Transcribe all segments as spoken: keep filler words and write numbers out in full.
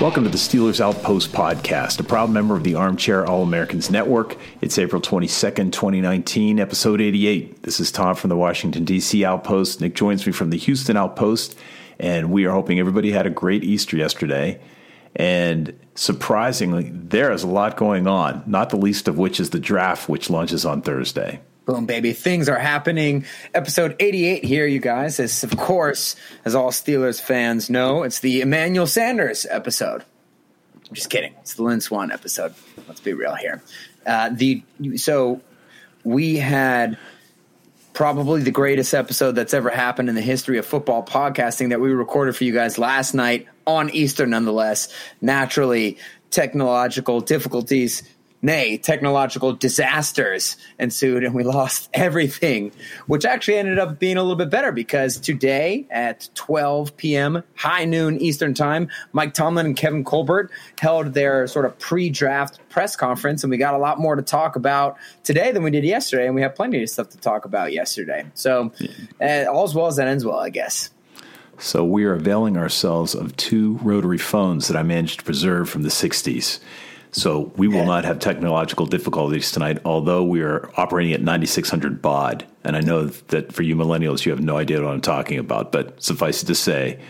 Welcome to the Steelers Outpost Podcast, a proud member of the Armchair All-Americans Network. It's April twenty-second, twenty nineteen, episode eighty-eight. This is Tom from the Washington, D C Outpost. Nick joins me from the Houston Outpost, and we are hoping everybody had a great Easter yesterday. And surprisingly, there is a lot going on, not the least of which is the draft, which launches on Thursday. Boom, baby. Things are happening. Episode eighty-eight here, you guys. As, of course, as all Steelers fans know, it's the Emmanuel Sanders episode. I'm just kidding. It's the Lynn Swan episode. Let's be real here. Uh, the So we had probably the greatest episode that's ever happened in the history of football podcasting that we recorded for you guys last night on Easter, nonetheless. Naturally, technological difficulties Nay, technological disasters ensued, and we lost everything, which actually ended up being a little bit better because today at twelve p.m., high noon Eastern time, Mike Tomlin and Kevin Colbert held their sort of pre-draft press conference, and we got a lot more to talk about today than we did yesterday, and we have plenty of stuff to talk about yesterday. So uh, all's well as that ends well, I guess. So we are availing ourselves of two rotary phones that I managed to preserve from the sixties. So we will not have technological difficulties tonight, although we are operating at ninety-six hundred baud. And I know that for you millennials, you have no idea what I'm talking about. But suffice it to say,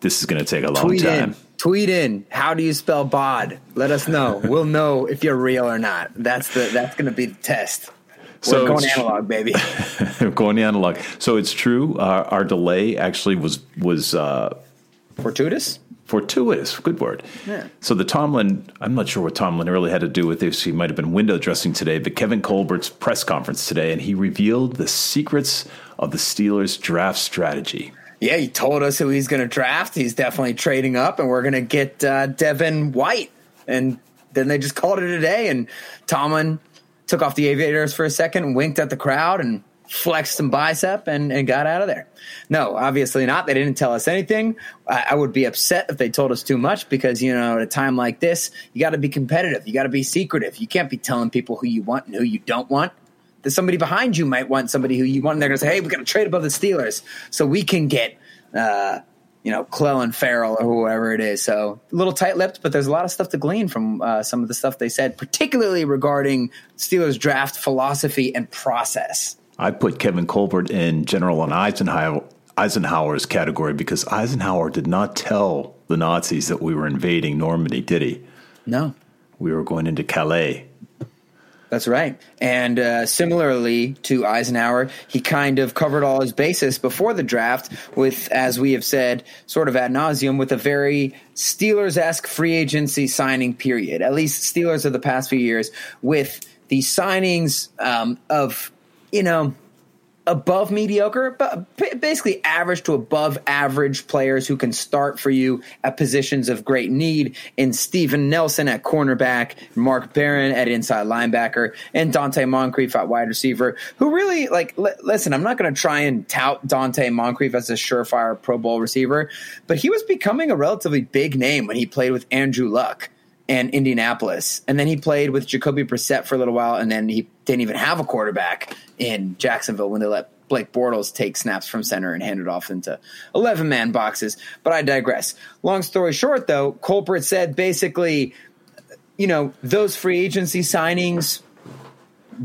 this is going to take a long Tweet time. In. Tweet in. How do you spell baud? Let us know. We'll know if you're real or not. That's the that's going to be the test. So We're going analog, baby. We're going analog. So it's true. Uh, our delay actually was was uh, fortuitous. Fortuitous, good word. Yeah. So the Tomlin, I'm not sure what Tomlin really had to do with this. He might have been window dressing today, but Kevin Colbert's press conference today, and he revealed the secrets of the Steelers' draft strategy. Yeah, he told us who he's going to draft. He's definitely trading up, and we're going to get uh, Devin White. And then they just called it a day, and Tomlin took off the aviators for a second, winked at the crowd, and flexed some bicep and, and got out of there. No, obviously not. They didn't tell us anything. I, I would be upset if they told us too much because, you know, at a time like this, you got to be competitive. You got to be secretive. You can't be telling people who you want and who you don't want. There's somebody behind you might want somebody who you want, and they're going to say, hey, we've got to trade above the Steelers so we can get, uh, you know, Clelin Ferrell or whoever it is. So a little tight-lipped, but there's a lot of stuff to glean from uh, some of the stuff they said, particularly regarding Steelers draft philosophy and process. I put Kevin Colbert in General on Eisenhower, Eisenhower's category because Eisenhower did not tell the Nazis that we were invading Normandy, did he? No. We were going into Calais. That's right. And uh, similarly to Eisenhower, he kind of covered all his bases before the draft with, as we have said, sort of ad nauseum, with a very Steelers-esque free agency signing period, at least Steelers of the past few years, with the signings um, of – you know, above mediocre, but basically average to above average players who can start for you at positions of great need in Steven Nelson at cornerback, Mark Barron at inside linebacker, and Dante Moncrief at wide receiver, who really, like, l- listen, I'm not going to try and tout Dante Moncrief as a surefire Pro Bowl receiver, but he was becoming a relatively big name when he played with Andrew Luck and Indianapolis. And then he played with Jacoby Brissett for a little while, and then he didn't even have a quarterback in Jacksonville when they let Blake Bortles take snaps from center and hand it off into eleven-man boxes. But I digress. Long story short, though, Colbert said basically, you know, those free agency signings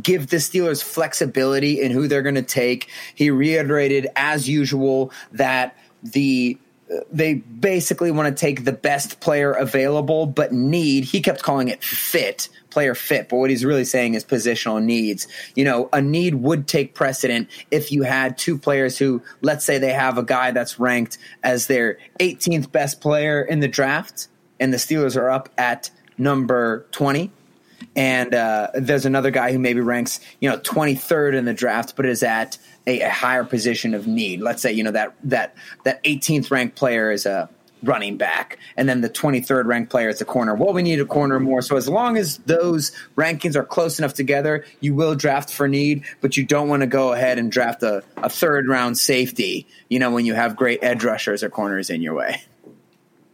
give the Steelers flexibility in who they're going to take. He reiterated, as usual, that the – they basically want to take the best player available, but need, he kept calling it fit, player fit, but what he's really saying is positional needs. You know, a need would take precedent if you had two players who, let's say they have a guy that's ranked as their eighteenth best player in the draft, and the Steelers are up at number twenty. And uh, there's another guy who maybe ranks, you know, twenty-third in the draft, but is at a, a higher position of need. Let's say, you know, that that that eighteenth ranked player is a running back, and then the twenty-third ranked player is a corner. Well, we need a corner more. So as long as those rankings are close enough together, you will draft for need, but you don't want to go ahead and draft a, a third round safety, you know, when you have great edge rushers or corners in your way.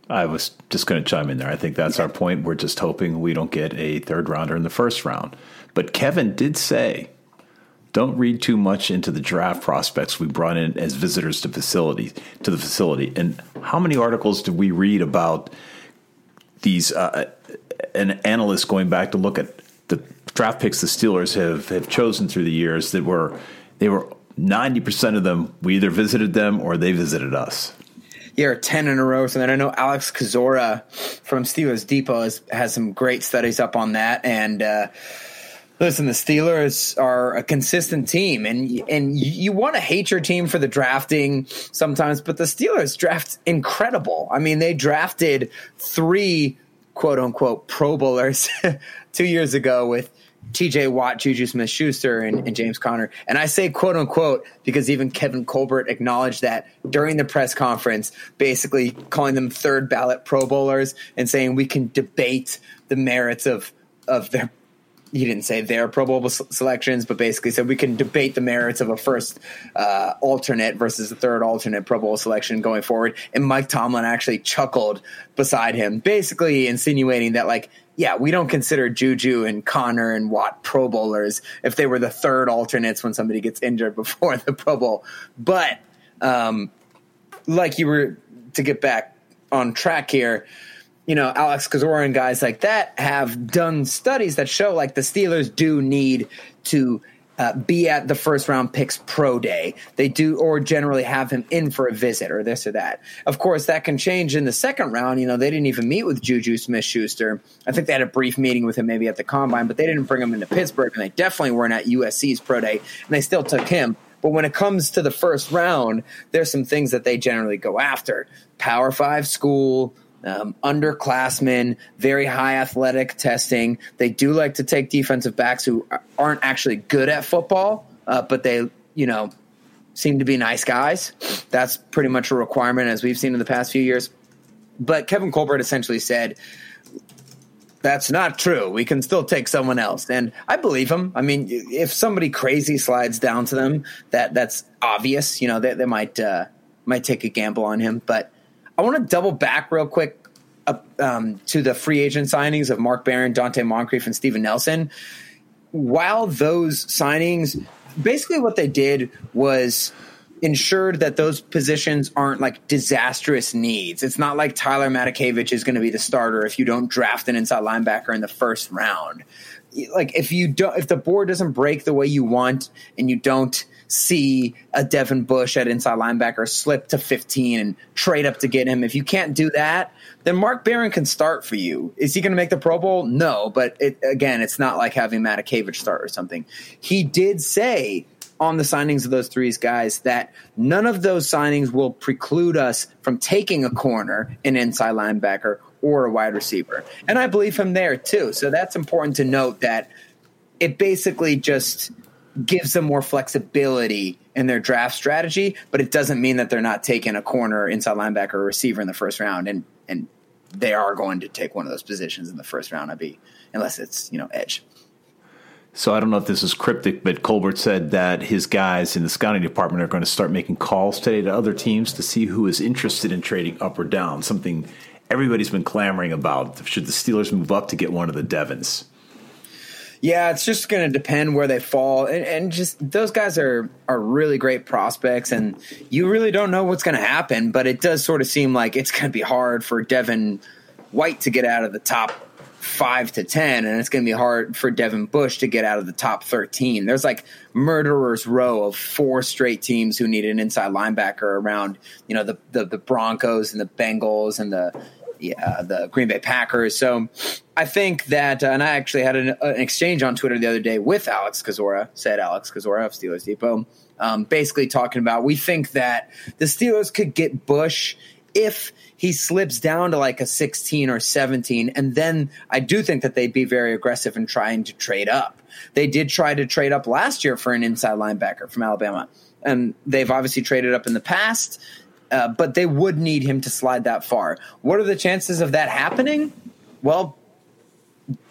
I was just going to chime in there. I think that's our point. We're just hoping we don't get a third rounder in the first round. But Kevin did say, don't read too much into the draft prospects we brought in as visitors to facility, to the facility. And how many articles did we read about these uh, an analyst going back to look at the draft picks the Steelers have, have chosen through the years that were, they were ninety percent of them, we either visited them or they visited us. Yeah, or ten in a row. So then I know Alex Kozora from Steelers Depot has, has some great studies up on that. And uh, listen, the Steelers are a consistent team, and and you want to hate your team for the drafting sometimes, but the Steelers draft incredible. I mean, they drafted three quote unquote Pro Bowlers two years ago with T J. Watt, Juju Smith-Schuster, and, and James Conner. And I say quote-unquote because even Kevin Colbert acknowledged that during the press conference, basically calling them third-ballot Pro Bowlers and saying we can debate the merits of, of their – he didn't say their Pro Bowl selections, but basically said we can debate the merits of a first uh, alternate versus a third alternate Pro Bowl selection going forward. And Mike Tomlin actually chuckled beside him, basically insinuating that, like, yeah, we don't consider Juju and Connor and Watt Pro Bowlers if they were the third alternates when somebody gets injured before the Pro Bowl. But um, like you were to get back on track here, you know, Alex Kozora and guys like that have done studies that show like the Steelers do need to uh, be at the first round picks pro day. They do, or generally have him in for a visit or this or that. Of course, that can change in the second round. You know, they didn't even meet with Juju Smith-Schuster. I think they had a brief meeting with him maybe at the combine, but they didn't bring him into Pittsburgh, and they definitely weren't at U S C's pro day, and they still took him. But when it comes to the first round, there's some things that they generally go after. Power five school, Um, underclassmen, very high athletic testing. They do like to take defensive backs who aren't actually good at football, uh, but they, you know, seem to be nice guys. That's pretty much a requirement as we've seen in the past few years. But Kevin Colbert essentially said, that's not true. We can still take someone else. And I believe him. I mean, if somebody crazy slides down to them, that that's obvious. You know, they, they might, uh, might take a gamble on him, but I want to double back real quick up, um, to the free agent signings of Mark Barron, Dante Moncrief, and Steven Nelson. While those signings, basically what they did was ensured that those positions aren't like disastrous needs. It's not like Tyler Matakevich is going to be the starter if you don't draft an inside linebacker in the first round. Like if you don't, if the board doesn't break the way you want, and you don't see a Devin Bush at inside linebacker slip to fifteen and trade up to get him. If you can't do that, then Mark Barron can start for you. Is he going to make the Pro Bowl? No, but it, again, it's not like having Matakevich start or something. He did say on the signings of those three guys that none of those signings will preclude us from taking a corner, an inside linebacker, or a wide receiver. And I believe him there too. So that's important to note that it basically just – gives them more flexibility in their draft strategy, but it doesn't mean that they're not taking a corner, inside linebacker, or receiver in the first round. And, and they are going to take one of those positions in the first round, I'd be, unless it's, you know, edge. So I don't know if this is cryptic, but Colbert said that his guys in the scouting department are going to start making calls today to other teams to see who is interested in trading up or down, something everybody's been clamoring about. Should the Steelers move up to get one of the Devins? Yeah, it's just going to depend where they fall. And, and just those guys are, are really great prospects, and you really don't know what's going to happen, but it does sort of seem like it's going to be hard for Devin White to get out of the top five to ten, and it's going to be hard for Devin Bush to get out of the top thirteen. There's like murderer's row of four straight teams who need an inside linebacker around, you know, the the, the Broncos and the Bengals and the yeah, the Green Bay Packers. So I think that, uh, and I actually had an, an exchange on Twitter the other day with Alex Kozora, said Alex Kozora of Steelers Depot, um, basically talking about, we think that the Steelers could get Bush if he slips down to like a sixteen or seventeen. And then I do think that they'd be very aggressive in trying to trade up. They did try to trade up last year for an inside linebacker from Alabama, and they've obviously traded up in the past. Uh, but they would need him to slide that far. What are the chances of that happening? Well,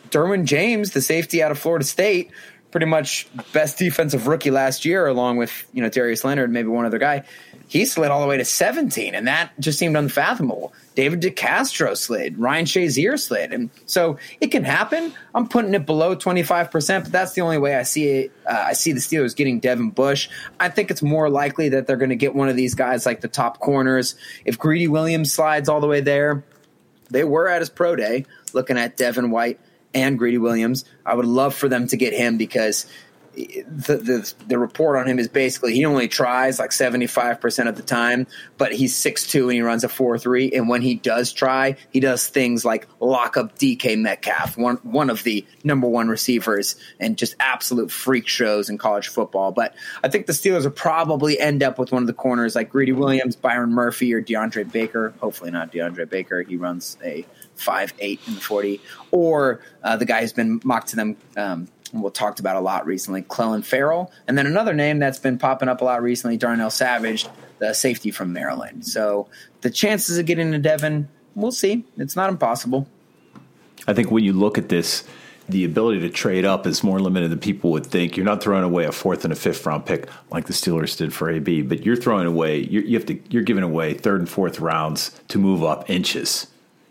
Derwin James, the safety out of Florida State, pretty much best defensive rookie last year, along with, you know, Darius Leonard, maybe one other guy. He slid all the way to seventeen, and that just seemed unfathomable. David DeCastro slid. Ryan Shazier slid. And so it can happen. I'm putting it below twenty-five percent, but that's the only way I see it. Uh, I see the Steelers getting Devin Bush. I think it's more likely that they're going to get one of these guys like the top corners. If Greedy Williams slides all the way there, they were at his pro day looking at Devin White and Greedy Williams. I would love for them to get him because – The, the the report on him is basically he only tries like seventy-five percent of the time, but he's six two and he runs a four three. And when he does try, he does things like lock up D K Metcalf, one one of the number one receivers, and just absolute freak shows in college football. But I think the Steelers will probably end up with one of the corners like Greedy Williams, Byron Murphy, or DeAndre Baker. Hopefully not DeAndre Baker. He runs a five eight and forty. Or uh, the guy who's been mocked to them um we'll talked about a lot recently, Clelin Ferrell. And then another name that's been popping up a lot recently, Darnell Savage, the safety from Maryland. So the chances of getting to Devin, we'll see. It's not impossible. I think when you look at this, the ability to trade up is more limited than people would think. You're not throwing away a fourth and a fifth round pick like the Steelers did for A B, but you're throwing away, you're, you have to, you're giving away third and fourth rounds to move up inches.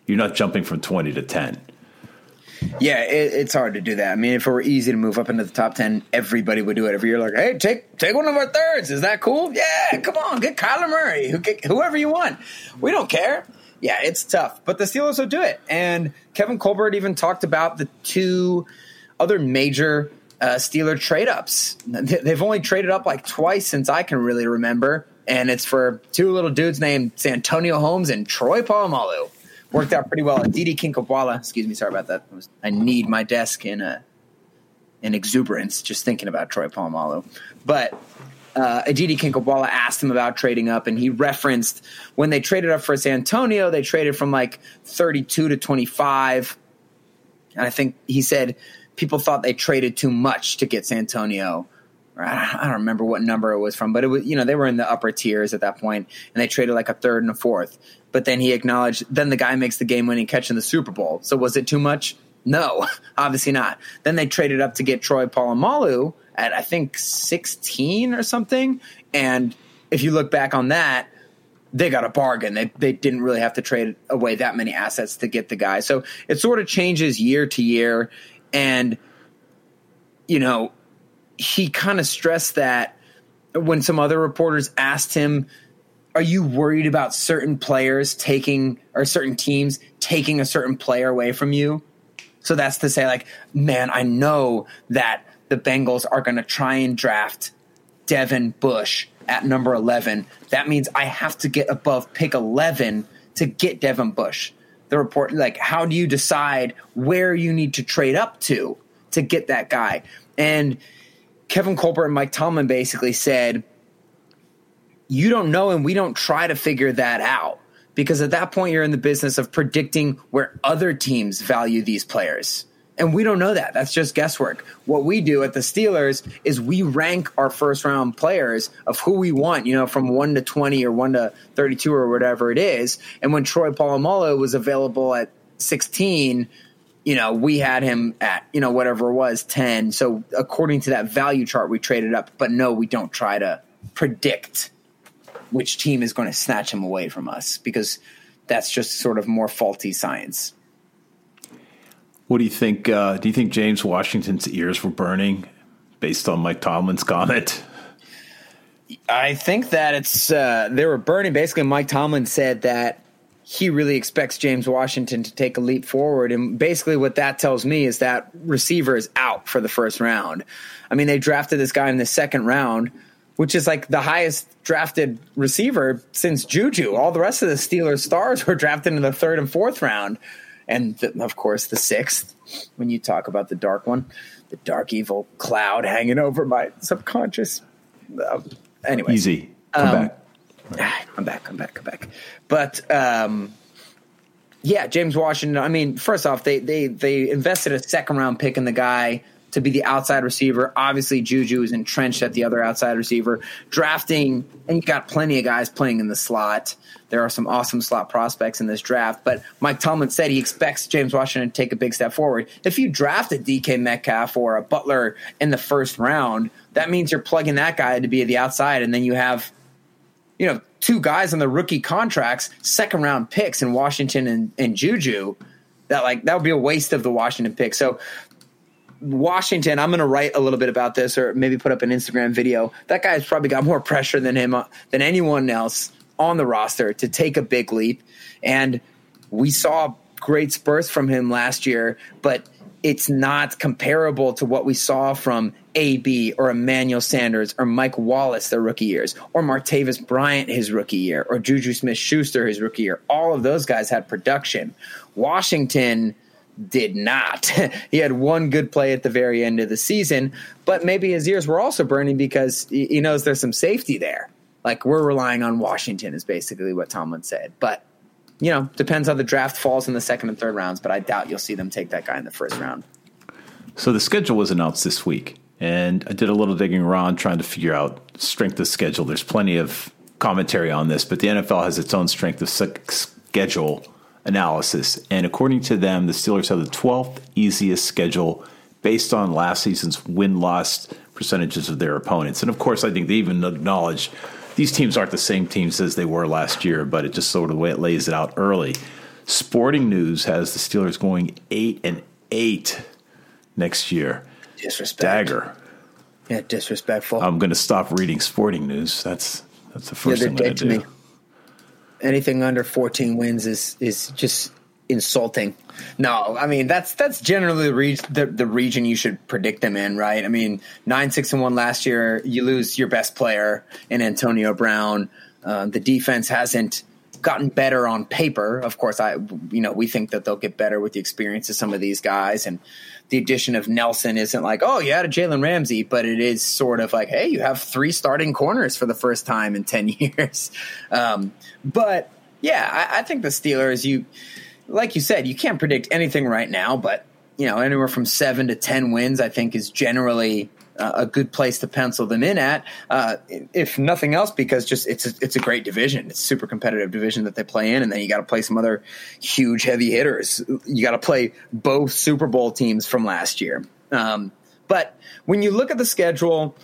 You're not jumping from twenty to ten. Yeah, it, it's hard to do that. I mean, if it were easy to move up into the top ten, everybody would do it every year. Like, hey, take take one of our thirds. Is that cool? Yeah, come on, get Kyler Murray, who, get whoever you want. We don't care. Yeah, it's tough, but the Steelers will do it. And Kevin Colbert even talked about the two other major uh, Steeler trade ups. They've only traded up like twice since I can really remember, and it's for two little dudes named Santonio Holmes and Troy Polamalu. Worked out pretty well. Aditi Kinkabwala, excuse me, sorry about that. I need my desk in a, in exuberance just thinking about Troy Polamalu. But uh, Aditi Kinkabwala asked him about trading up, and he referenced when they traded up for Santonio, they traded from like thirty-two to twenty-five. And I think he said people thought they traded too much to get Santonio. I don't remember what number it was from, but it was, you know, they were in the upper tiers at that point, and they traded like a third and a fourth. But then he acknowledged, then the guy makes the game-winning catch in the Super Bowl. So was it too much? No, obviously not. Then they traded up to get Troy Polamalu at, I think, sixteen or something. And if you look back on that, they got a bargain. They they didn't really have to trade away that many assets to get the guy. So it sort of changes year to year. And, you know, he kind of stressed that when some other reporters asked him, are you worried about certain players taking or certain teams taking a certain player away from you? So that's to say, like, man, I know that the Bengals are going to try and draft Devin Bush at number eleven. That means I have to get above pick eleven to get Devin Bush. The report, like, how do you decide where you need to trade up to to get that guy? And Kevin Colbert and Mike Tomlin basically said, you don't know, and we don't try to figure that out, because at that point you're in the business of predicting where other teams value these players. And we don't know that. That's just guesswork. What we do at the Steelers is we rank our first round players of who we want, you know, from one to twenty or one to thirty-two or whatever it is. And when Troy Polamalu was available at sixteen, you know, we had him at, you know, whatever it was, ten. So according to that value chart, we traded up. But no, we don't try to predict which team is going to snatch him away from us, because that's just sort of more faulty science. What do you think? Uh, do you think James Washington's ears were burning based on Mike Tomlin's comment? I think that it's uh, they were burning. Basically, Mike Tomlin said that he really expects James Washington to take a leap forward. And basically what that tells me is that receiver is out for the first round. I mean, they drafted this guy in the second round, which is like the highest drafted receiver since Juju. All the rest of the Steelers stars were drafted in the third and fourth round. And th- of course the sixth, when you talk about the dark one, the dark evil cloud hanging over my subconscious. Uh, anyway, easy. Come um, back. Right. I'm back, I'm back, I'm back. But, um, yeah, James Washington, I mean, first off, they, they, they invested a second-round pick in the guy to be the outside receiver. Obviously, Juju is entrenched at the other outside receiver. Drafting, and you got plenty of guys playing in the slot. There are some awesome slot prospects in this draft. But Mike Tomlin said he expects James Washington to take a big step forward. If you draft a D K Metcalf or a Butler in the first round, that means you're plugging that guy to be at the outside, and then you have – you know, two guys on the rookie contracts, second round picks in Washington and, and Juju, that like that would be a waste of the Washington pick. So Washington, I'm going to write a little bit about this or maybe put up an Instagram video. That guy's probably got more pressure than him, uh, than anyone else on the roster to take a big leap. And we saw great spurts from him last year, but it's not comparable to what we saw from A B or Emmanuel Sanders or Mike Wallace their rookie years, or Martavis Bryant his rookie year, or Juju Smith-Schuster his rookie year. All of those guys had production. Washington did not. He had one good play at the very end of the season, but maybe his ears were also burning because he knows there's some safety there. Like, we're relying on Washington is basically what Tomlin said. But, you know, depends how the draft falls in the second and third rounds, but I doubt you'll see them take that guy in the first round. So the schedule was announced this week. And I did a little digging around trying to figure out strength of schedule. There's plenty of commentary on this, but the N F L has its own strength of schedule analysis. And according to them, the Steelers have the twelfth easiest schedule based on last season's win-loss percentages of their opponents. And, of course, I think they even acknowledge these teams aren't the same teams as they were last year, but it just sort of the way it lays it out early. Sporting News has the Steelers going eight and eight next year. Disrespect. Dagger. Yeah, disrespectful. I'm going to stop reading Sporting News. That's that's the first yeah, thing I'm going to do. Me. Anything under fourteen wins is is just insulting. No, I mean that's that's generally the, reg- the the region you should predict them in, right? I mean, nine six and one last year. You lose your best player in Antonio Brown. Uh, the defense hasn't gotten better on paper. Of course, I you know we think that they'll get better with the experience of some of these guys, and the addition of Nelson isn't like, oh, you had a Jalen Ramsey, but it is sort of like, hey, you have three starting corners for the first time in ten years. Um, but, yeah, I, I think the Steelers, you like you said, you can't predict anything right now, but, you know, anywhere from seven to ten wins I think is generally uh, a good place to pencil them in at, uh, if nothing else, because just it's a, it's a great division. It's a super competitive division that they play in, and then you got to play some other huge heavy hitters. You got to play both Super Bowl teams from last year. Um, but when you look at the schedule,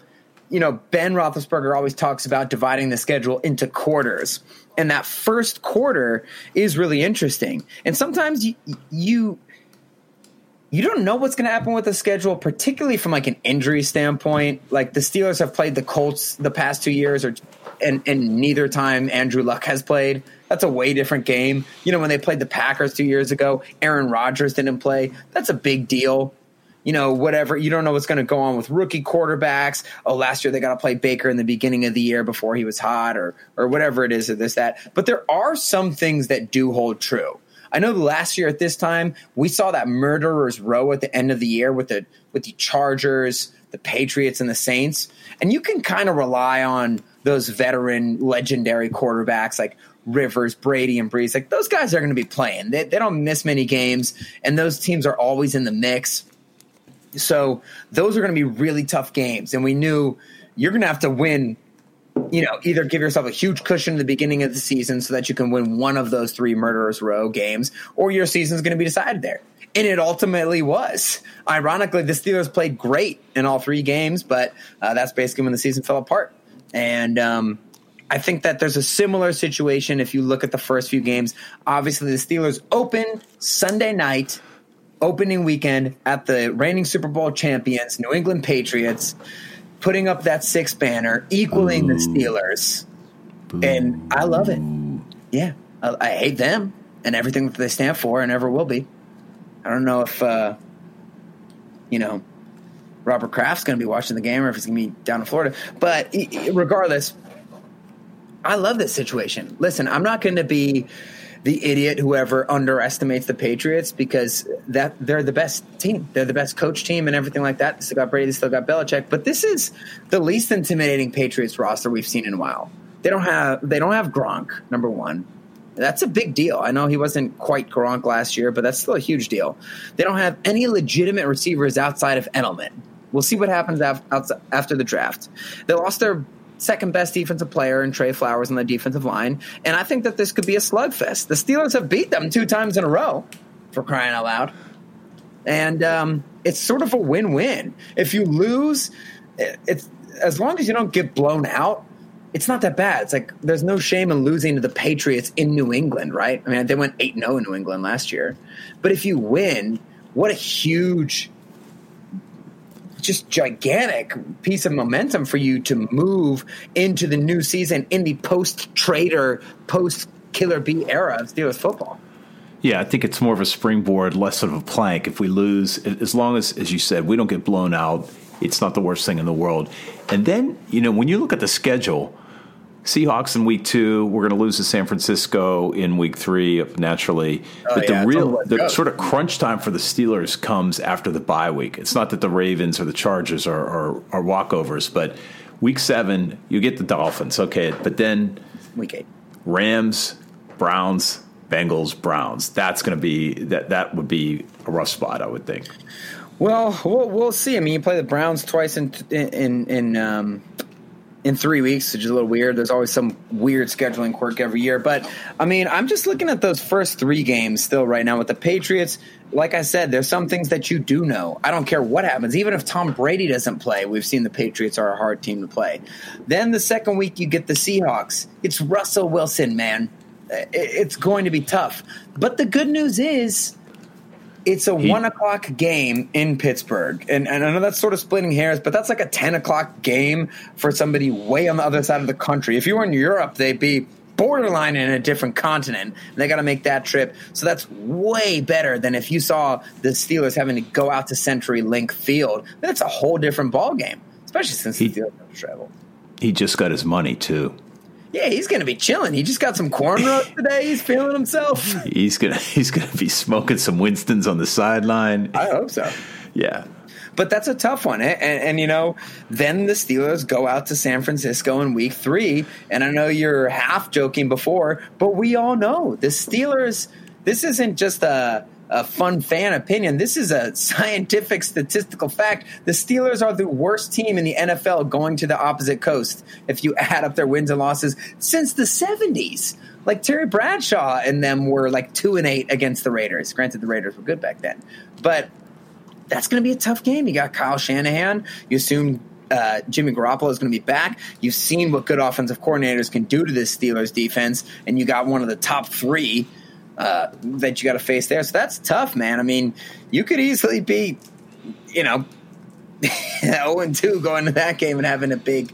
you know, Ben Roethlisberger always talks about dividing the schedule into quarters. And that first quarter is really interesting. And sometimes you, you, you don't know what's going to happen with the schedule, particularly from like an injury standpoint. Like the Steelers have played the Colts the past two years or, and, and neither time Andrew Luck has played. That's a way different game. You know, when they played the Packers two years ago, Aaron Rodgers didn't play. That's a big deal. You know, whatever. You don't know what's going to go on with rookie quarterbacks. Oh, last year they got to play Baker in the beginning of the year before he was hot or or whatever it is or this, that. But there are some things that do hold true. I know last year at this time, we saw that murderer's row at the end of the year with the with the Chargers, the Patriots, and the Saints. And you can kind of rely on those veteran, legendary quarterbacks like Rivers, Brady, and Brees. Like those guys are going to be playing. They, they don't miss many games, and those teams are always in the mix. So those are going to be really tough games. And we knew you're going to have to win, you know, either give yourself a huge cushion at the beginning of the season so that you can win one of those three murderers row games, or your season's going to be decided there. And it ultimately was. Ironically, the Steelers played great in all three games, but uh, that's basically when the season fell apart. And um, I think that there's a similar situation if you look at the first few games. Obviously, the Steelers open Sunday night, opening weekend at the reigning Super Bowl champions, New England Patriots, putting up that six banner, equaling Ooh. The Steelers. Ooh. And I love it. Yeah. I, I hate them and everything that they stand for and ever will be. I don't know if, uh, you know, Robert Kraft's going to be watching the game or if he's going to be down in Florida. But regardless, I love this situation. Listen, I'm not going to be the idiot whoever underestimates the Patriots because that they're the best team. They're the best coach team and everything like that. They still got Brady, they still got Belichick. But this is the least intimidating Patriots roster we've seen in a while. They don't have they don't have Gronk, number one. That's a big deal. I know he wasn't quite Gronk last year, but that's still a huge deal. They don't have any legitimate receivers outside of Edelman. We'll see what happens after the draft. They lost their second-best defensive player in Trey Flowers on the defensive line, and I think that this could be a slugfest. The Steelers have beat them two times in a row, for crying out loud. And um, it's sort of a win-win. If you lose, it's as long as you don't get blown out, it's not that bad. It's like there's no shame in losing to the Patriots in New England, right? I mean, they went eight and oh in New England last year. But if you win, what a huge, just gigantic piece of momentum for you to move into the new season in the post-Trader, post-Killer B era of Steelers football. Yeah, I think it's more of a springboard, less of a plank. If we lose, as long as, as you said, we don't get blown out, it's not the worst thing in the world. And then, you know, when you look at the schedule, Seahawks in week two, we're going to lose to San Francisco in week three, naturally. Oh, but yeah, the real the sort of crunch time for the Steelers comes after the bye week. It's not that the Ravens or the Chargers are, are, are walkovers, but week seven, you get the Dolphins, okay. But then week eight, Rams, Browns, Bengals, Browns. That's going to be that. That would be a rough spot, I would think. Well, we'll, we'll see. I mean, you play the Browns twice in in in. Um in three weeks, which is a little weird. There's always some weird scheduling quirk every year. But, I mean, I'm just looking at those first three games still right now with the Patriots. Like I said, there's some things that you do know. I don't care what happens. Even if Tom Brady doesn't play, we've seen the Patriots are a hard team to play. Then the second week you get the Seahawks. It's Russell Wilson, man. It's going to be tough. But the good news is it's a he, one o'clock game in Pittsburgh. And, and I know that's sort of splitting hairs, but that's like a ten o'clock game for somebody way on the other side of the country. If you were in Europe, they'd be borderline in a different continent. And they got to make that trip. So that's way better than if you saw the Steelers having to go out to CenturyLink Field. That's a whole different ballgame, especially since he, the Steelers never traveled. He just got his money, too. Yeah, he's going to be chilling. He just got some cornrows today. He's feeling himself. He's going to he's going to be smoking some Winstons on the sideline. I hope so. Yeah. But that's a tough one. And, and, you know, then the Steelers go out to San Francisco in week three. And I know you're half joking before, but we all know the Steelers, this isn't just a – a fun fan opinion. This is a scientific statistical fact. The Steelers are the worst team in the N F L going to the opposite coast if you add up their wins and losses since the seventies. Like Terry Bradshaw and them were like two and eight against the Raiders. Granted, the Raiders were good back then. But that's going to be a tough game. You got Kyle Shanahan. You assume Uh, Jimmy Garoppolo is going to be back. You've seen what good offensive coordinators can do to this Steelers defense, and you got one of the top three Uh, that you got to face there. So that's tough, man. I mean, you could easily be, you know, oh and two going to that game and having a big,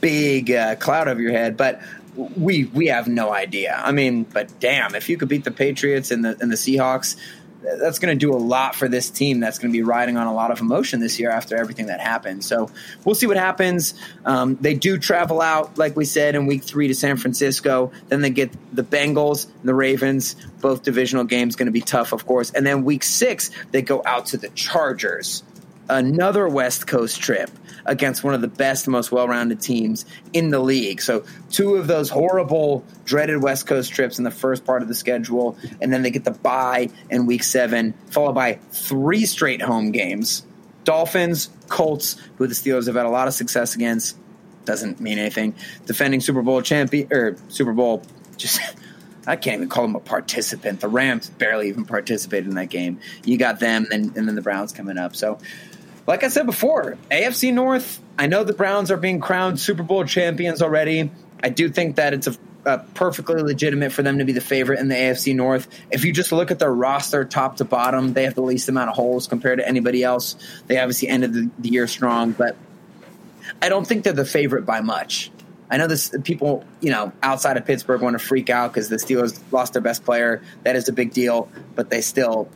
big uh, cloud over your head. But we we have no idea. I mean, but damn, if you could beat the Patriots and the and the Seahawks, that's going to do a lot for this team. That's going to be riding on a lot of emotion this year after everything that happened. So we'll see what happens. Um, they do travel out, like we said, in week three to San Francisco. Then they get the Bengals and the Ravens. Both divisional games going to be tough, of course. And then week six, they go out to the Chargers. Another West Coast trip against one of the best, most well-rounded teams in the league. So two of those horrible, dreaded West Coast trips in the first part of the schedule, and then they get the bye in week seven, followed by three straight home games. Dolphins, Colts, who the Steelers have had a lot of success against, doesn't mean anything. Defending Super Bowl champion or Super Bowl just I can't even call them a participant. The Rams barely even participated in that game. You got them, and, and then the Browns coming up. So, like I said before, A F C North, I know the Browns are being crowned Super Bowl champions already. I do think that it's a, a perfectly legitimate for them to be the favorite in the A F C North. If you just look at their roster top to bottom, they have the least amount of holes compared to anybody else. They obviously ended the, the year strong, but I don't think they're the favorite by much. I know this people, you know, outside of Pittsburgh want to freak out because the Steelers lost their best player. That is a big deal, but they still,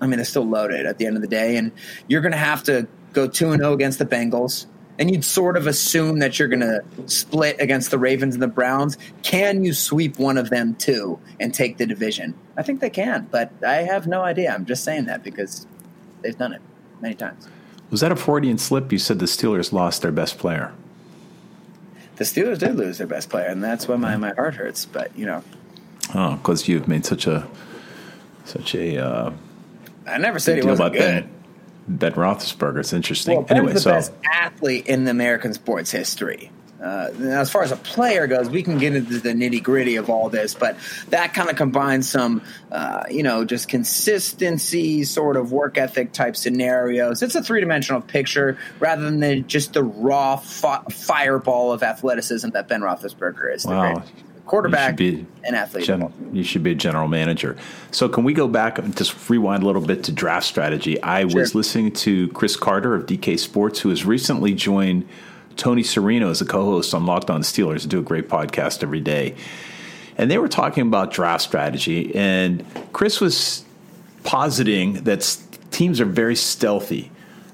I mean, they're still loaded at the end of the day. And you're going to have to go two and oh against the Bengals. And you'd sort of assume that you're going to split against the Ravens and the Browns. Can you sweep one of them, too, and take the division? I think they can, but I have no idea. I'm just saying that because they've done it many times. Was that a Freudian slip? You said the Steelers lost their best player. The Steelers did lose their best player, and that's why my, my heart hurts. But, you know. Oh, because you've made such a – such a uh, I never said he wasn't good. Ben. Ben Roethlisberger. It's interesting. Well, Ben's anyway, the so best athlete in the American sports history. Uh, now, as far as a player goes, we can get into the nitty gritty of all this, but that kind of combines some, uh, you know, just consistency, sort of work ethic type scenarios. It's a three dimensional picture rather than the, just the raw fi- fireball of athleticism that Ben Roethlisberger is. Wow. Quarterback and athlete. General, you should be a general manager. So can we go back and just rewind a little bit to draft strategy? I sure. was listening to Chris Carter of D K Sports, who has recently joined Tony Serino as a co-host on Locked On Steelers to do a great podcast every day. And they were talking about draft strategy. And Chris was positing that teams are very stealthy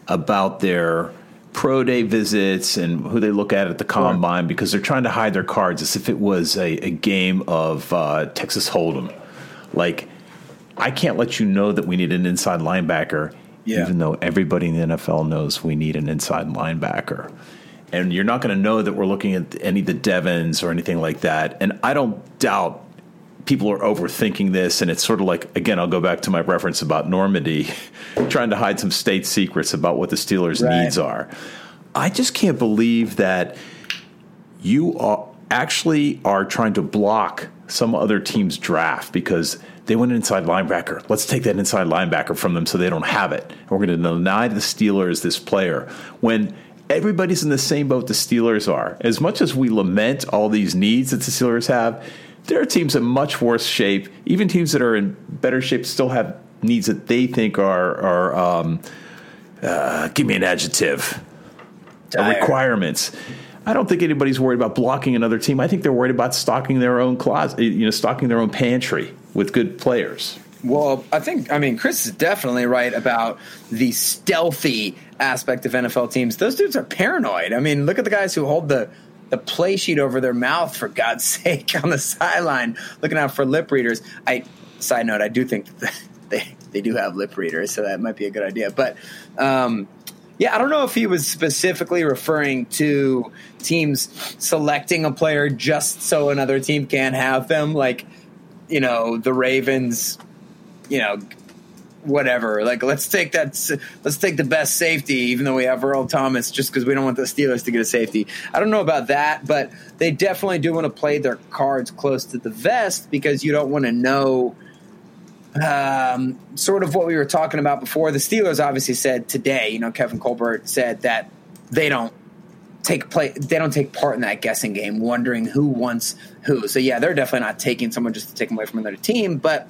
about their pro day visits and who they look at at the combine, because they're trying to hide their cards as if it was a, a game of uh, Texas Hold'em. Like, I can't let you know that we need an inside linebacker, yeah. even though everybody in the N F L knows we need an inside linebacker. And you're not going to know that we're looking at any of the Devins or anything like that. And I don't doubt people are overthinking this, and it's sort of like, again, I'll go back to my reference about Normandy, trying to hide some state secrets about what the Steelers' right. needs are. I just can't believe that you are actually are trying to block some other team's draft because they went inside linebacker. Let's take that inside linebacker from them so they don't have it. And we're going to deny the Steelers this player when everybody's in the same boat the Steelers are. As much as we lament all these needs that the Steelers have, there are teams in much worse shape. Even teams that are in better shape still have needs that they think are, are um, uh, give me an adjective, requirements. I don't think anybody's worried about blocking another team. I think they're worried about stocking their own closet, you know, stocking their own pantry with good players. Well, I think, I mean, Chris is definitely right about the stealthy aspect of N F L teams. Those dudes are paranoid. I mean, look at the guys who hold the – the play sheet over their mouth, for God's sake, on the sideline, looking out for lip readers. I side note, I do think that they, they do have lip readers, so that might be a good idea. But, um, yeah, I don't know if he was specifically referring to teams selecting a player just so another team can't have them, like, you know, the Ravens, you know, whatever. Like, let's take that. Let's take the best safety, even though we have Earl Thomas, just because we don't want the Steelers to get a safety. I don't know about that, but they definitely do want to play their cards close to the vest because you don't want to know. Um, sort of what we were talking about before. The Steelers obviously said today, you know, Kevin Colbert said that they don't take play. They don't take part in that guessing game, wondering who wants who. So yeah, they're definitely not taking someone just to take them away from another team, but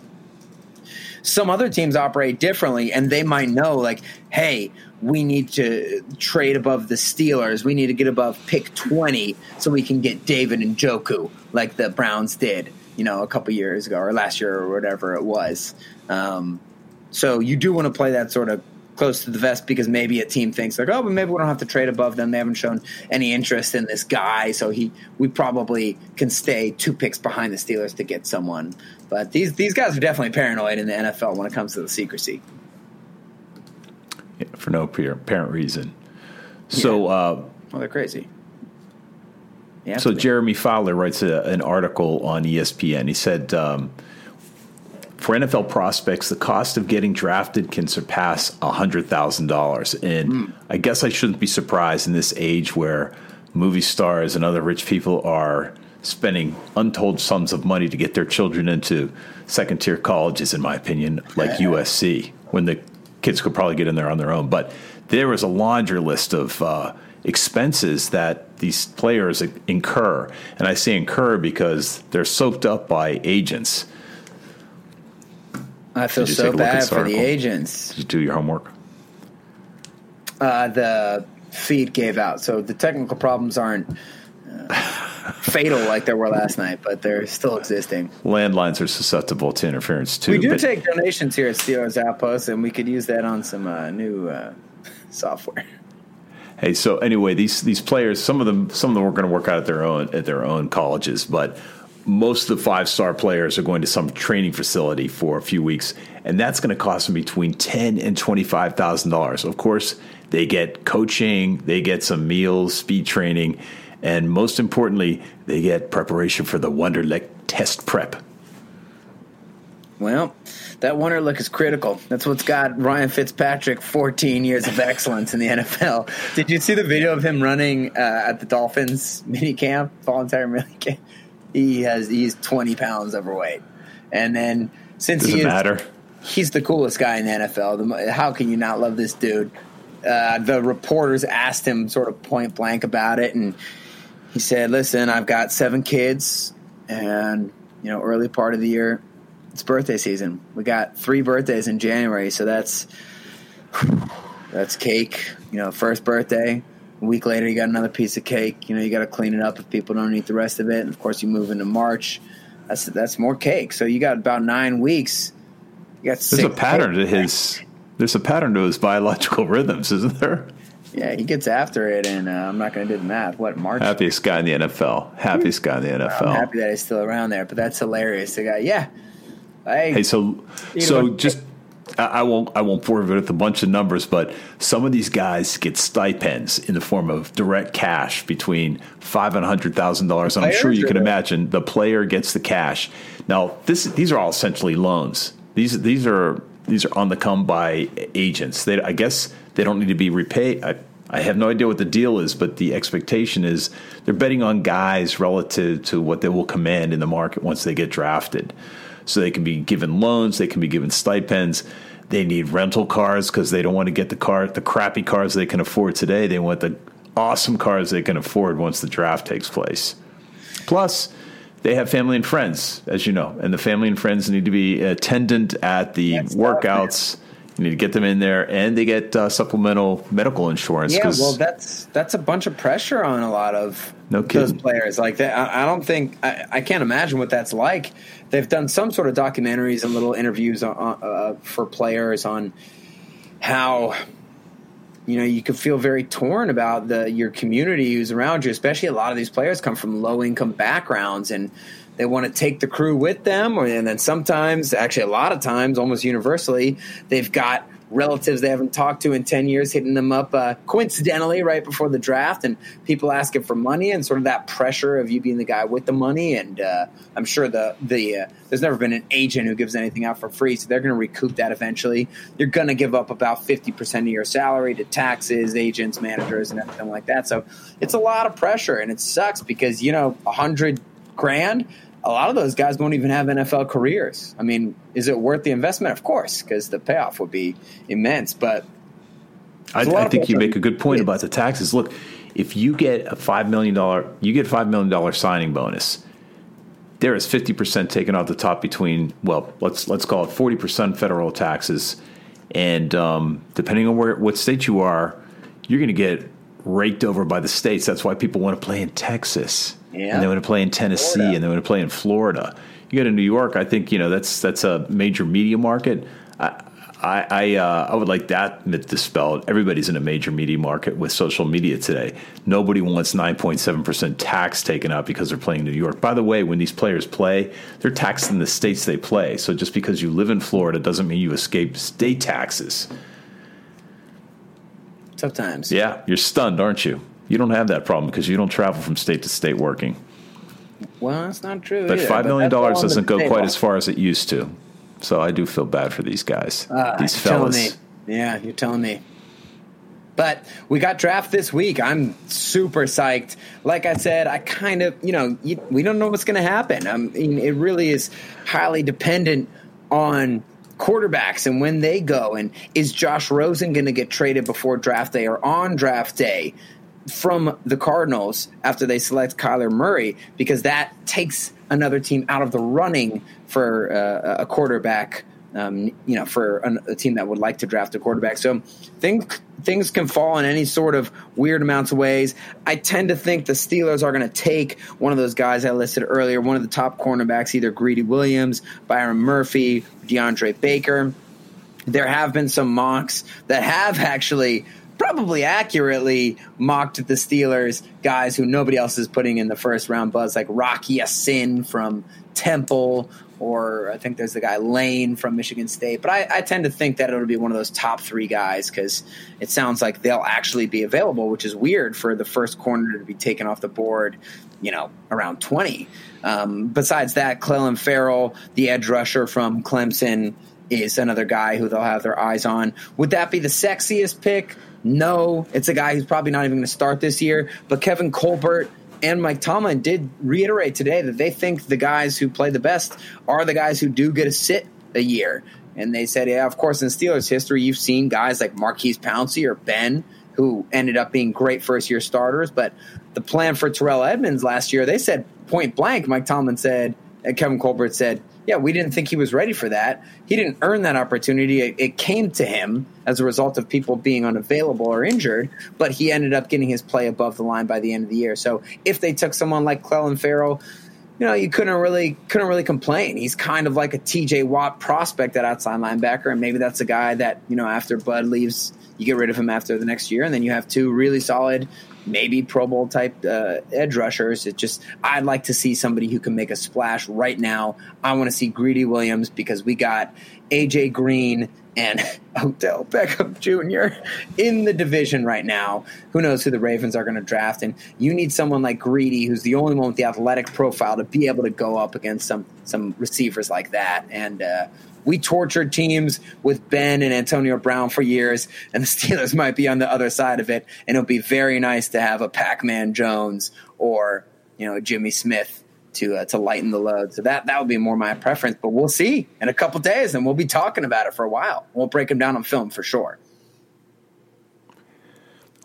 some other teams operate differently, and they might know, like, hey, we need to trade above the Steelers. We need to get above pick twenty so we can get David and Njoku like the Browns did, you know, a couple years ago or last year or whatever it was. Um, so you do want to play that sort of close to the vest because maybe a team thinks, like, oh, but maybe we don't have to trade above them. They haven't shown any interest in this guy, so he we probably can stay two picks behind the Steelers to get someone. But these these guys are definitely paranoid in the N F L when it comes to the secrecy. Yeah, for no apparent reason. So, yeah. uh, well, they're crazy. They so Jeremy Fowler writes a, an article on E S P N. He said, um, for N F L prospects, the cost of getting drafted can surpass one hundred thousand dollars. And mm. I guess I shouldn't be surprised in this age where movie stars and other rich people are spending untold sums of money to get their children into second-tier colleges, in my opinion, like yeah. U S C, when the kids could probably get in there on their own. But there was a laundry list of uh, expenses that these players incur. And I say incur because they're soaked up by agents. I feel so bad for the agents. Did you do your homework? Uh, the feed gave out, so the technical problems aren't uh, fatal like there were last night, but they're still existing. Landlines are susceptible to interference too. We do take donations here at Steelers Outpost, and we could use that on some uh, new uh, software. Hey, so anyway, these these players, some of them, some of them are going to work out at their own at their own colleges, but most of the five star players are going to some training facility for a few weeks, and that's going to cost them between ten and twenty five thousand dollars. Of course, they get coaching, they get some meals, speed training, and most importantly, they get preparation for the Wonderlic test prep. Well, that Wonderlic is critical. That's what's got Ryan Fitzpatrick fourteen years of excellence in the N F L. Did you see the video of him running uh, at the Dolphins minicamp, volunteer minicamp? He has he's twenty pounds overweight, and then since Doesn't he is, matter. he's the coolest guy in the N F L. How can you not love this dude? Uh, the reporters asked him sort of point blank about it, and he said, "Listen, I've got seven kids, and you know, early part of the year." It's birthday season. We got three birthdays in January, so that's that's cake. You know, first birthday. A week later, you got another piece of cake. You know, you got to clean it up if people don't eat the rest of it. And, of course, you move into March. That's that's more cake. So you got about nine weeks. You got there's six a pattern cake. to his. There's a pattern to his biological rhythms, isn't there? Yeah, he gets after it, and uh, I'm not going to do the math. What, March? Happiest guy in the N F L. Happiest guy in the N F L. I'm happy that he's still around there, but that's hilarious. The guy, yeah. I hey, so so just I, I won't I won't pour it with a bunch of numbers, but some of these guys get stipends in the form of direct cash between five and a hundred thousand dollars. I'm sure you can imagine the player gets the cash. Now, this these are all essentially loans. These these are these are on the come by agents. They I guess they don't need to be repaid. I, I have no idea what the deal is, but the expectation is they're betting on guys relative to what they will command in the market once they get drafted. So they can be given loans, they can be given stipends. They need rental cars because they don't want to get the car, the crappy cars they can afford today. They want the awesome cars they can afford once the draft takes place. Plus, they have family and friends, as you know, and the family and friends need to be attendant at the That's workouts. Tough, You need to get them in there, and they get uh, supplemental medical insurance. Yeah, well, that's that's a bunch of pressure on a lot of no those players. Like that, I, I don't think I, I can't imagine what that's like. They've done some sort of documentaries and little interviews on, uh, for players on how you know you can feel very torn about the your community who's around you. Especially a lot of these players come from low income backgrounds and. They want to take the crew with them, or, and then sometimes, actually a lot of times, almost universally, they've got relatives they haven't talked to in ten years hitting them up uh, coincidentally right before the draft, and people asking for money and sort of that pressure of you being the guy with the money. And uh, I'm sure the the uh, there's never been an agent who gives anything out for free, so they're going to recoup that eventually. You're going to give up about fifty percent of your salary to taxes, agents, managers, and everything like that. So it's a lot of pressure, and it sucks because, you know, a hundred grand a lot of those guys won't even have N F L careers. I mean, is it worth the investment? Of course, because the payoff would be immense. But I, I think you make a good point about the taxes. Look, if you get a five million dollars you get five million dollars signing bonus, there is fifty percent taken off the top between, well, let's let's call it forty percent federal taxes. And um, depending on where what state you are, you're going to get raked over by the states. That's why people want to play in Texas. Yeah. And they want to play in Tennessee, Florida. And they want to play in Florida. You go to New York, I think you know that's that's a major media market. I I I, uh, I would like that myth dispelled. Everybody's in a major media market with social media today. Nobody wants nine point seven percent tax taken out because they're playing in New York. By the way, when these players play, they're taxed in the states they play. So just because you live in Florida doesn't mean you escape state taxes. Sometimes, yeah, you're stunned, aren't you? You don't have that problem because you don't travel from state to state working. Well, that's not true. But five million dollars doesn't go quite as far as it used to. So I do feel bad for these guys, uh, these fellas. Yeah, you're telling me. But we got draft this week. I'm super psyched. Like I said, I kind of, you know, you, we don't know what's going to happen. I mean, it really is highly dependent on quarterbacks and when they go. And is Josh Rosen going to get traded before draft day or on draft day? From the Cardinals after they select Kyler Murray, because that takes another team out of the running for uh, a quarterback um, you know, for an, a team that would like to draft a quarterback. So things things can fall in any sort of weird amounts of ways. I tend to think the Steelers are going to take one of those guys I listed earlier, one of the top cornerbacks, either Greedy Williams, Byron Murphy, DeAndre Baker. There have been some mocks that have actually probably accurately mocked the Steelers, guys who nobody else is putting in the first round buzz, like Rocky Sin from Temple, or I think there's the guy Lane from Michigan State. But I, I tend to think that it'll be one of those top three guys because it sounds like they'll actually be available, which is weird for the first corner to be taken off the board, you know, around twenty. Um, besides that, Clelin Ferrell, the edge rusher from Clemson, is another guy who they'll have their eyes on. Would that be the sexiest pick? No. It's a guy who's probably not even going to start this year. But Kevin Colbert and Mike Tomlin did reiterate today that they think the guys who play the best are the guys who do get a sit a year. And they said, yeah, of course, in Steelers history, you've seen guys like Marquise Pouncey or Ben, who ended up being great first-year starters. But the plan for Terrell Edmunds last year, they said point blank, Mike Tomlin said, and Kevin Colbert said, yeah, we didn't think he was ready for that. He didn't earn that opportunity. It, it came to him as a result of people being unavailable or injured, but he ended up getting his play above the line by the end of the year. So if they took someone like Clelin Ferrell, you know, you couldn't really couldn't really complain. He's kind of like a T J. Watt prospect at outside linebacker, and maybe that's a guy that, you know, after Bud leaves, you get rid of him after the next year, and then you have two really solid, maybe Pro Bowl type uh, edge rushers. It just, I'd like to see somebody who can make a splash right now. I want to see Greedy Williams because we got A J Green and Odell Beckham Junior in the division right now. Who knows who the Ravens are going to draft? And you need someone like Greedy, who's the only one with the athletic profile to be able to go up against some some receivers like that. And uh, we tortured teams with Ben and Antonio Brown for years, and the Steelers might be on the other side of it. And it'll be very nice to have a Pac-Man Jones or, you know, Jimmy Smith to uh, to lighten the load. So that, that would be more my preference, but we'll see in a couple days, and we'll be talking about it for a while. We'll break them down on film for sure.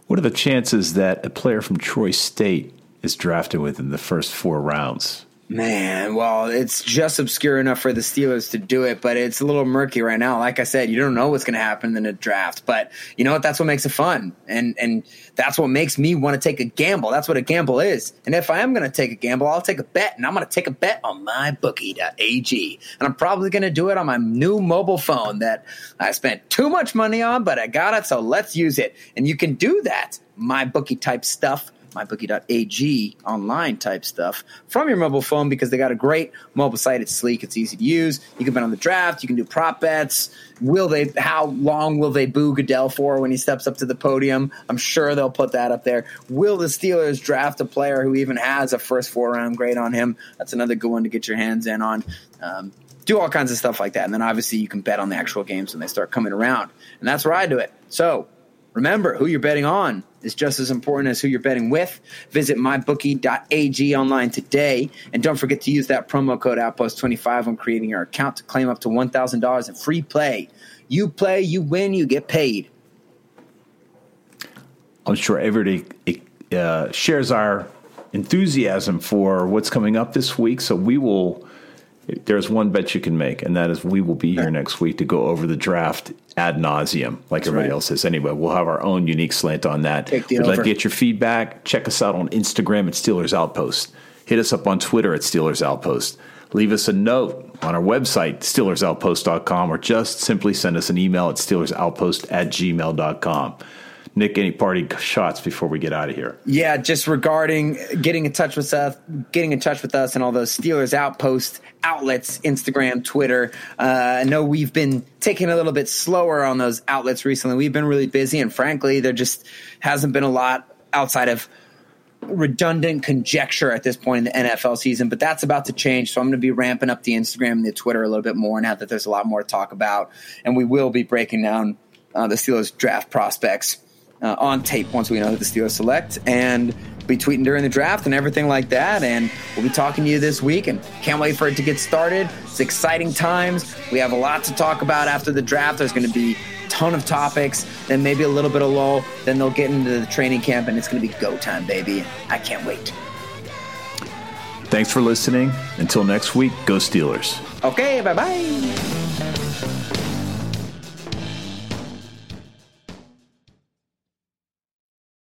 What are the chances that a player from Troy State is drafted within the first four rounds? Man, well, it's just obscure enough for the Steelers to do it, but it's a little murky right now. Like I said, you don't know what's going to happen in a draft, but you know what? That's what makes it fun, and and that's what makes me want to take a gamble. That's what a gamble is, and if I am going to take a gamble, I'll take a bet, and I'm going to take a bet on my bookie dot a g, and I'm probably going to do it on my new mobile phone that I spent too much money on, but I got it, so let's use it, and you can do that, MyBookie type stuff. MyBookie.ag online type stuff from your mobile phone because they got a great mobile site. It's sleek. It's easy to use. You can bet on the draft. You can do prop bets. Will they? How long will they boo Goodell for when he steps up to the podium? I'm sure they'll put that up there. Will the Steelers draft a player who even has a first four round grade on him? That's another good one to get your hands in on. Um, do all kinds of stuff like that. And then obviously you can bet on the actual games when they start coming around. And that's where I do it. So remember, who you're betting on is just as important as who you're betting with. Visit my bookie dot a g online today. And don't forget to use that promo code outpost twenty-five when creating your account to claim up to one thousand dollars in free play. You play, you win, you get paid. I'm sure everybody uh, shares our enthusiasm for what's coming up this week. So we will – there's one bet you can make, and that is we will be here next week to go over the draft ad nauseum, like That's everybody right. else is. Anyway, we'll have our own unique slant on that. We'd over. like to get your feedback. Check us out on Instagram at Steelers Outpost. Hit us up on Twitter at Steelers Outpost. Leave us a note on our website, steelers outpost dot com, or just simply send us an email at steelers outpost at gmail dot com. Nick, any party shots before we get out of here? Yeah, just regarding getting in touch with us, getting in touch with us, and all those Steelers Outpost outlets, Instagram, Twitter. Uh, I know we've been taking a little bit slower on those outlets recently. We've been really busy, and frankly, there just hasn't been a lot outside of redundant conjecture at this point in the N F L season, but that's about to change. So I'm going to be ramping up the Instagram and the Twitter a little bit more now that there's a lot more to talk about, and we will be breaking down uh, the Steelers draft prospects Uh, on tape once we know who the Steelers select, and be tweeting during the draft and everything like that. And we'll be talking to you this week, and can't wait for it to get started. It's exciting times. We have a lot to talk about after the draft. There's going to be a ton of topics, then maybe a little bit of lull, then they'll get into the training camp, and it's going to be go time, baby. I can't wait. Thanks for listening. Until next week, go Steelers. Okay, bye-bye.